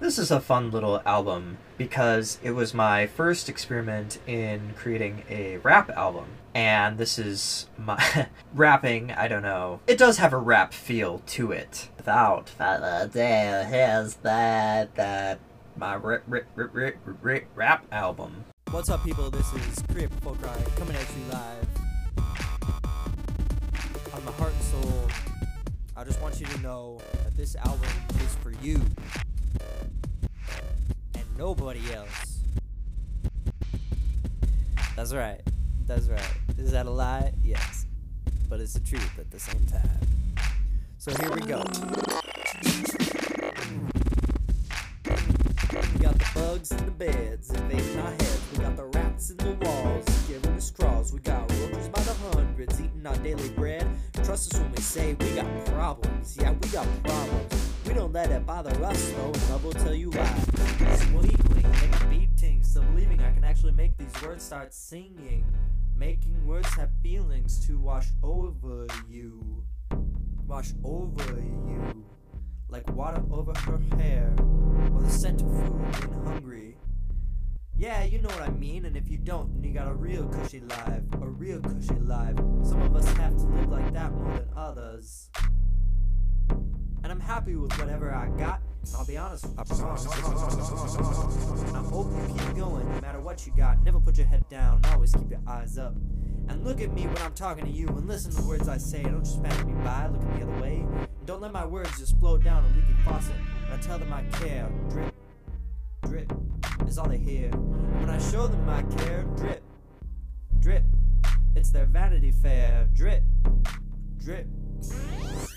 This is a fun little album because it was my first experiment in creating a rap album. And this is my rapping, I don't know. It does have a rap feel to it. Without further ado, here's my rap album. What's up, people? This is Crip Folk Ride coming at you live. On my heart and soul, I just want you to know that this album is for you and nobody else. That's right. That's right. Is that a lie? Yes. But it's the truth at the same time. So here we go. We got the bugs in the beds, invading our heads. We got the rats in the walls, giving the straws. We got roaches by the hundreds, eating our daily bread. Trust us when we say we got problems. Yeah, we got problems. We don't let it bother us, though, and I will tell you why. Squeaking, making beatings, still believing I can actually make these words start singing. Making words have feelings to wash over you. Wash over you. Like water over her hair, or the scent of food when hungry. Yeah, you know what I mean, and if you don't, then you got a real cushy life, a real cushy life. Some of us have to live like that more than others. And I'm happy with whatever I got, and I'll be honest with you. And I hope you keep going, no matter what you got. Never put your head down, always keep your eyes up. And look at me when I'm talking to you, and listen to the words I say. Don't just pass me by, look at the other way. And don't let my words just flow down a leaky faucet. When I tell them I care, drip, drip, is all they hear. When I show them I care, drip, drip, it's their Vanity Fair. Drip, drip,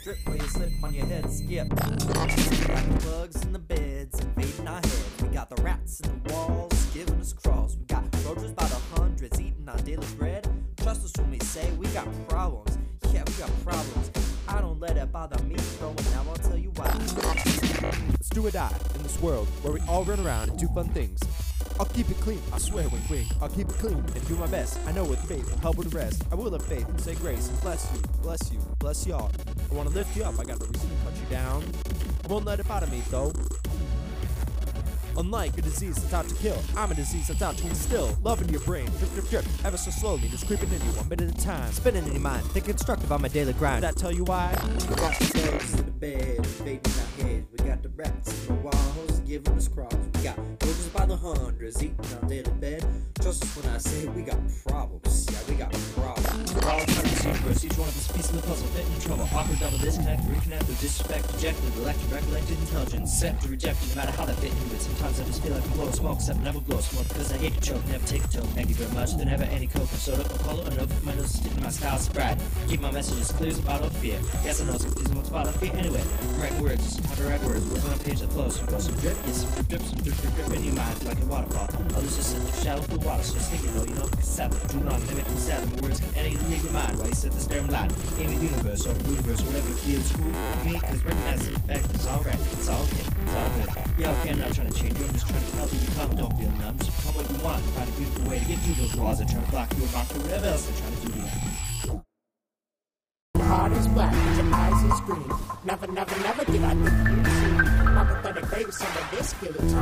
drip where you slip on your head, skip. We got the bugs in the beds, invading our head. We got the rats in the walls, giving us crawls. We got roaches by the hundreds, eating our daily bread. Trust us when we say we got problems. Yeah, we got problems. I don't let it bother me, though, and now I'll tell you why. Let's do or die in this world where we all run around and do fun things. I'll keep it clean, I swear, wink, wink. I'll keep it clean and do my best. I know with faith and help with the rest. I will have faith and say grace. Bless you, bless you, bless y'all. I want to lift you up, I got no reason to cut you down. I won't let it bother me, though. Unlike a disease that's out to kill, I'm a disease that's out to instill love into your brain, drip, drip, drip, ever so slowly, just creeping into you 1 minute at a time, spinning in your mind, think constructive on my daily grind. Did I tell you why? We got the bugs in the bed, fading our heads. We got the rats in the walls, giving us crawls. We got roaches by the hundreds, eating our daily bed. Trust us when I say we got problems. Yeah, we got problems. We're all trying to see each one of these pieces of the puzzle, fit in trouble, awkward, double, disconnect, reconnect, with disrespect, rejected, elected, recollected, intelligence, set to reject, no matter how they fit into it. Sometimes I just feel like I'm blowing smoke, except never blow smoke, because I hate to choke, never take a toke. Thank you very much, then never any coke or soda or cola, and open my nose, stick my style, Sprite. Keep my messages clear as a bottle of fear. Yes, I know it's confusing what's bottle of fear. Anyway, right words, have the right words, words on a page that flows, some go, some drip, yes, some drip, some drip, drip, drip in your mind, like a waterfall. Others just sit in the shadow of the water, so stick it, though, you know, seven, do not limit yourself, the words can any leave your mind while you sit this damn line. In the universe, or the universe, whatever it feels, who or me, because recognizing the fact it's alright, it's all okay, it's all good. Yeah, okay, I'm not trying to change you, I'm just trying to help you become, don't feel numb, just become what you want, find a beautiful way to get through those walls, and try to block you or mock you, whatever else they're trying to do to you. Your heart is black, your eyes is green, never, never, never did I think you'd see. I'm a better baby, some of this guillotine. I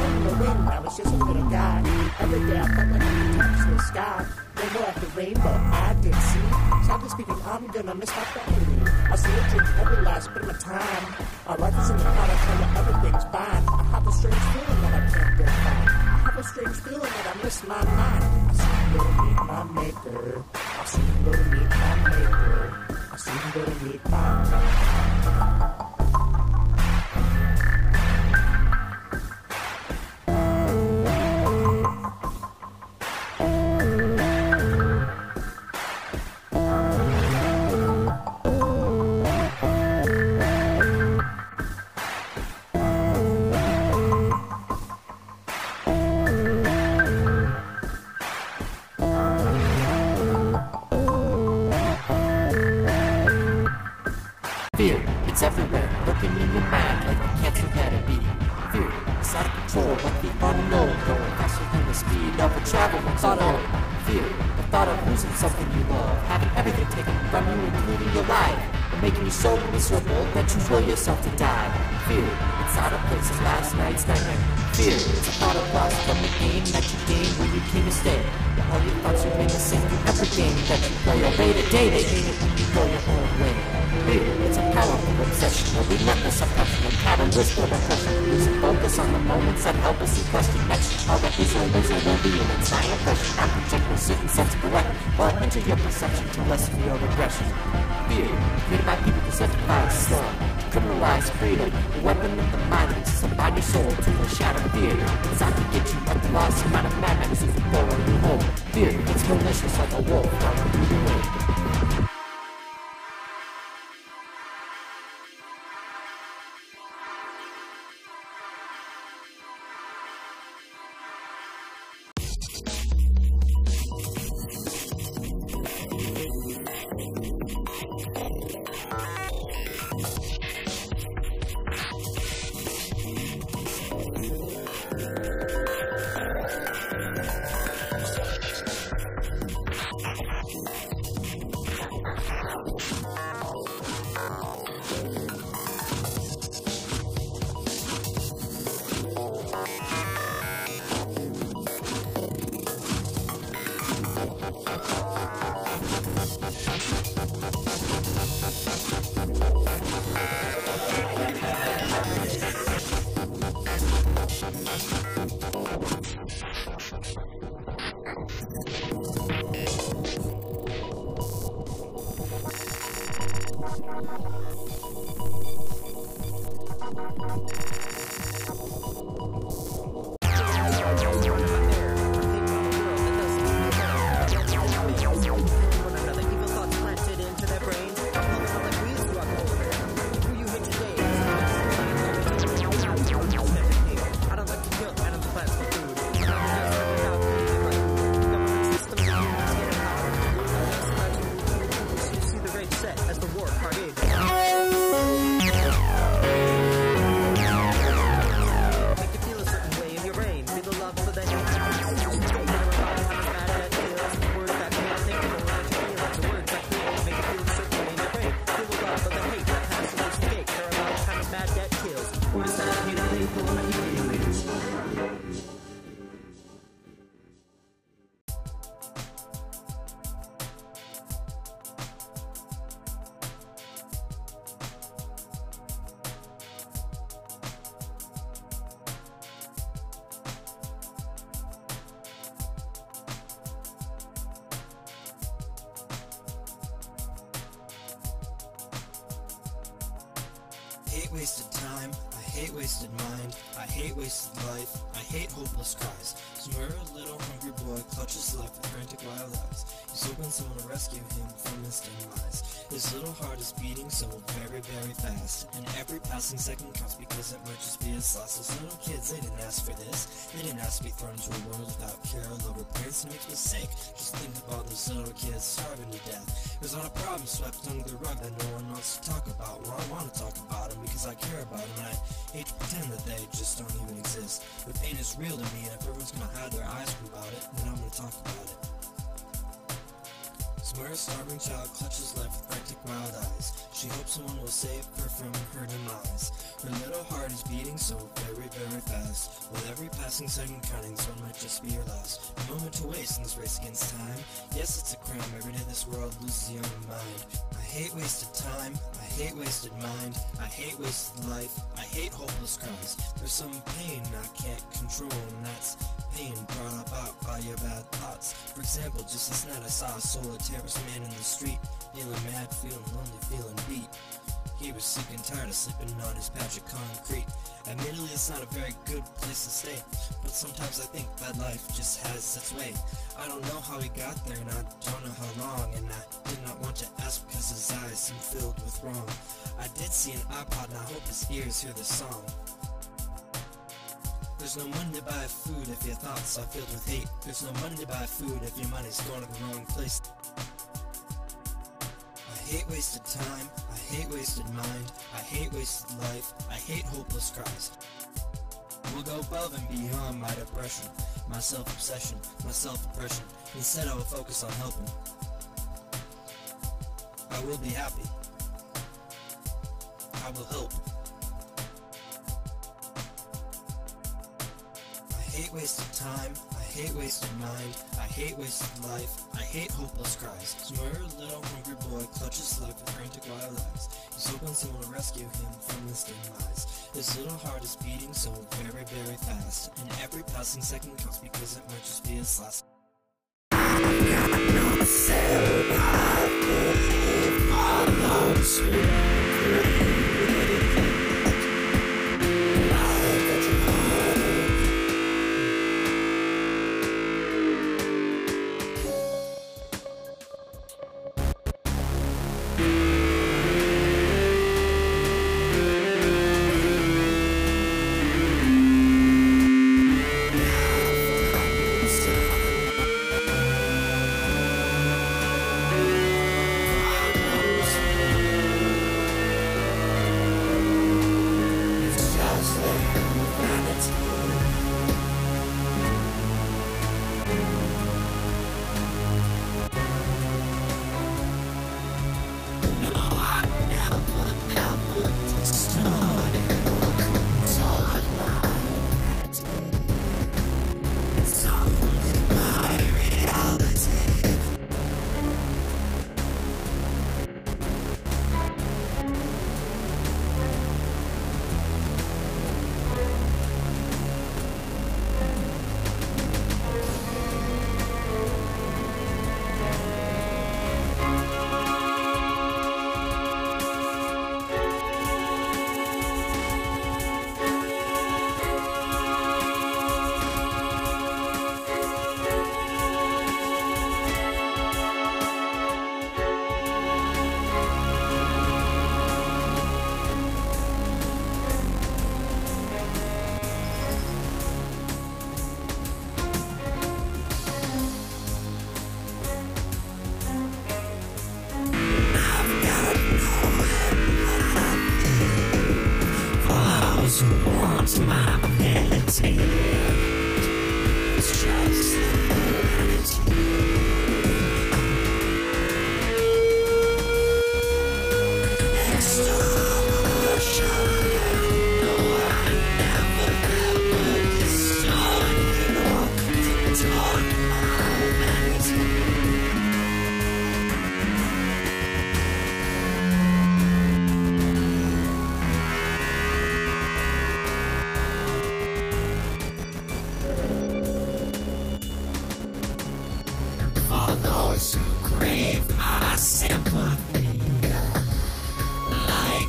don't know when, I was just a little guy. Every day I felt like I could touch the sky. They were at the rainbow, I didn't see. Sadly speaking, I'm gonna miss my family. I see it drink every last bit of my time. My life is in the pot, I tell you everything's fine. I have a strange feeling that I can't define. I have a strange feeling that I miss my mind. I soon go to meet my maker. I soon go to meet my maker. I soon go to meet my maker. Fear, it's everywhere, lurking in your mind like the cancer that it beat. Fear, it's out of control, like the unknown, going faster than the speed of a travel that's unknown. Fear, the thought of losing something you love, having everything taken from you, including your life, and making you so miserable that you will yourself to die. fear. It's out of place as last night's nightmare. Fear is a thought of loss from the game that you gain when you came to stay. All your thoughts remain the same through every game that you play. Obey the day they hate it when you go your own way. Fear, it's a powerful obsession, a relentless oppression, a catalyst for depression. Losing focus on the moments that help us in question next. All that is a loser will be an entire impression. I project my certain sense of correct, but enter your perception to lessen your regression. Fear, created by people possessed by a storm. Criminalized freedom, the weapon of the mind that supplies your soul to the shadow. Fear, it's out to get you at the last amount of madness if you go on your home. Fear, it's malicious like a wolf out to the wind. Instead, I will focus on helping. I will be happy. I will help. hate wasting time, I hate wasting mind, I hate wasting life, I hate hopeless cries. Swear a little hungry boy clutches life and praying to God alive. He's hoping someone will rescue him from this demise. His little heart is beating so very, very fast, and every passing second counts because it might just be his last. What's my ability? It's just humanity. Extortion. No, I never ever destroyed or torn my humanity. My sympathy, like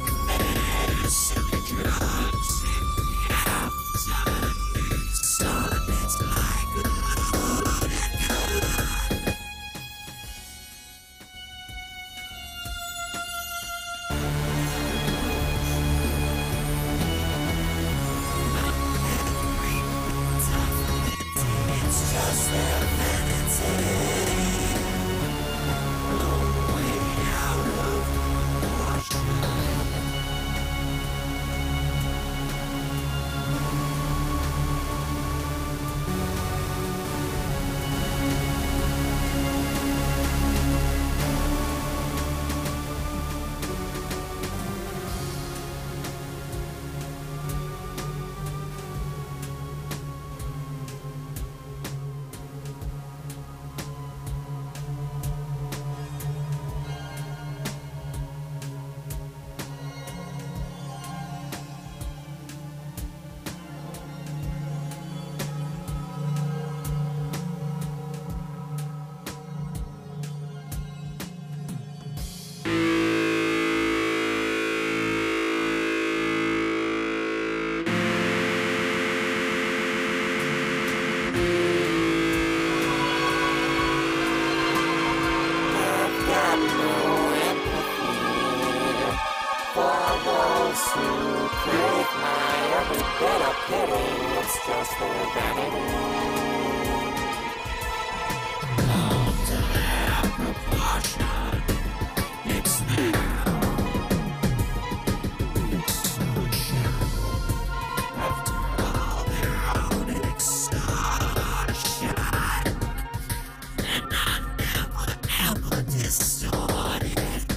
this, drugs in the afternoon, sun is like the moon at night. My every tough, it's just their vanity. It's just their vanity. Long to their proportion, it's now. Extortion. After all, their own extortion. And I never ever distorted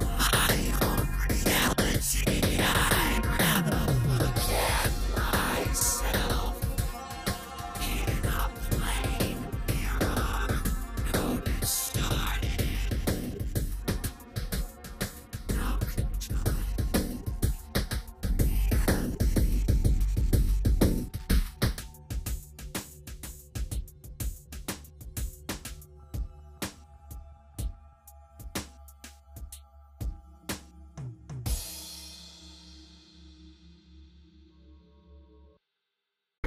my own reality. I'd rather look at myself.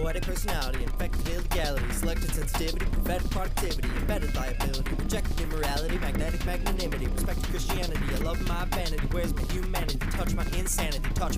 poetic personality, infected illegality, selected sensitivity, prevented productivity, embedded liability, rejected immorality, magnetic magnanimity, respected Christianity. I love my vanity, where's my humanity? Touch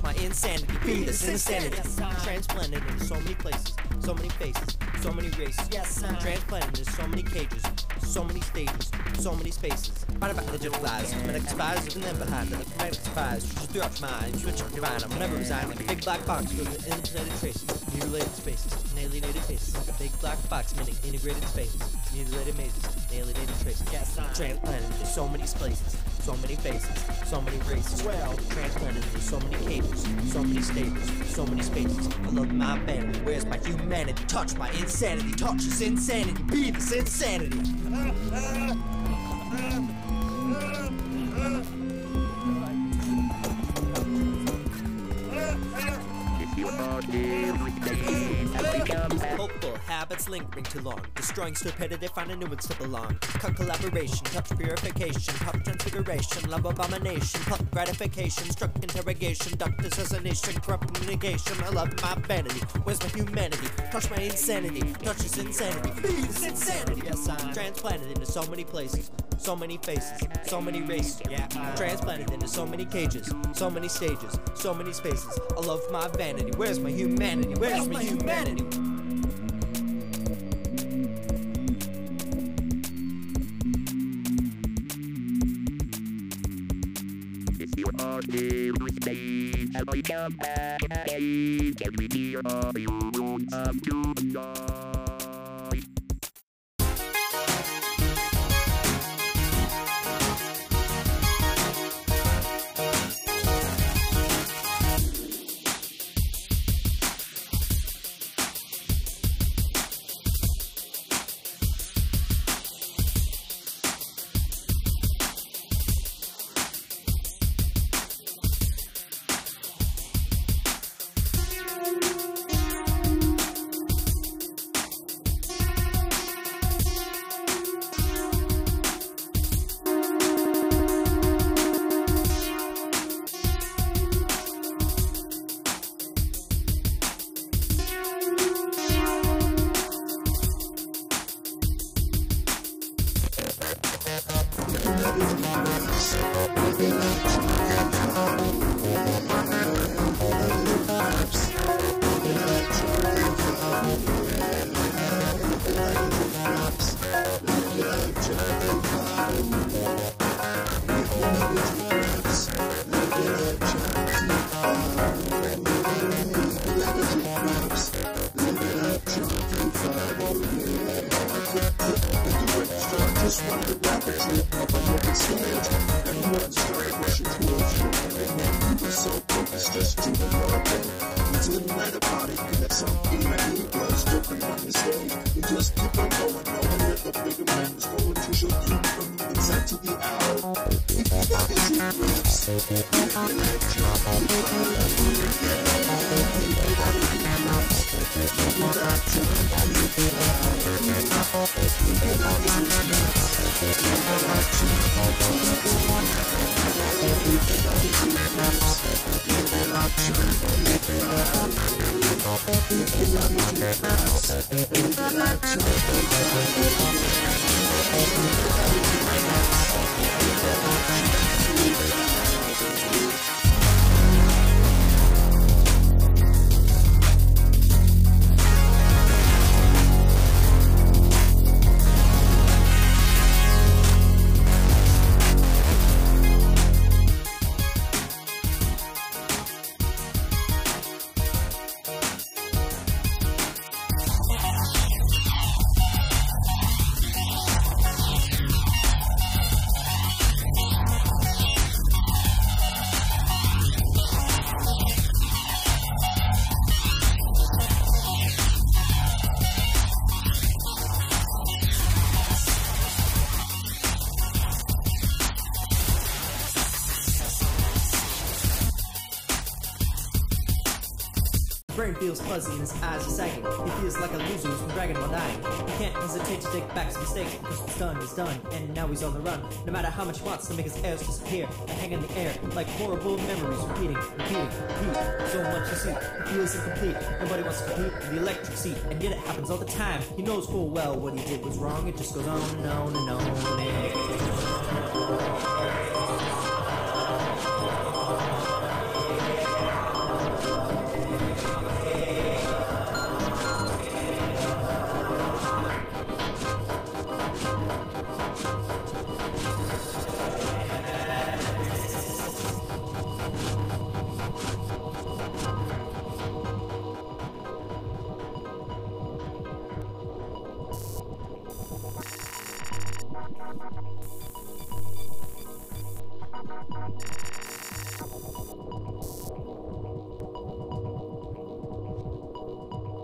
my insanity, be this insanity. Transplanted into so many places, so many faces, so many races. Yes, transplanted into so many cages, so many stages, so many spaces. What about legit flies? Magnetic spies, and then behind them, magnetic spies. Just throughout your mind, switch up your mind. I'm never resigning. Big black box with integrated traces, mutilated spaces, and alienated faces. Big black box meaning integrated spaces, mutilated mazes, alienated traces. Yes, transplanted into so many places, so many faces, so many races. Well, transplanted into so many cages, so many stages, so many spaces. I love my vanity. Where's my humanity? Touch my insanity. Touch this insanity. Be this insanity. Hopeful habits lingering too long, destroying stupidity, find a nuance to belong. Cut collaboration, touch purification, touch transfiguration, love abomination, pluck gratification, struck interrogation, duct assassination, corrupt communication. I love my vanity, where's my humanity? Touch my insanity, touch this insanity, please insanity. Yes, I'm transplanted into so many places, so many faces, so many races. Yeah, I'm transplanted into so many cages, so many stages, so many spaces. I love my vanity, where's my humanity? Where's my humanity? brain feels fuzzy and his eyes are sagging. He feels like a loser who's been bragging while dying. He can't hesitate to take back his mistakes, because what's done is done, and now he's on the run. No matter how much he wants to make his errors disappear, they hang in the air like horrible memories, repeating. So much to see, he feels incomplete. Nobody wants to compete in the electric seat, and yet it happens all the time. He knows full well what he did was wrong. It just goes on and on and on and on.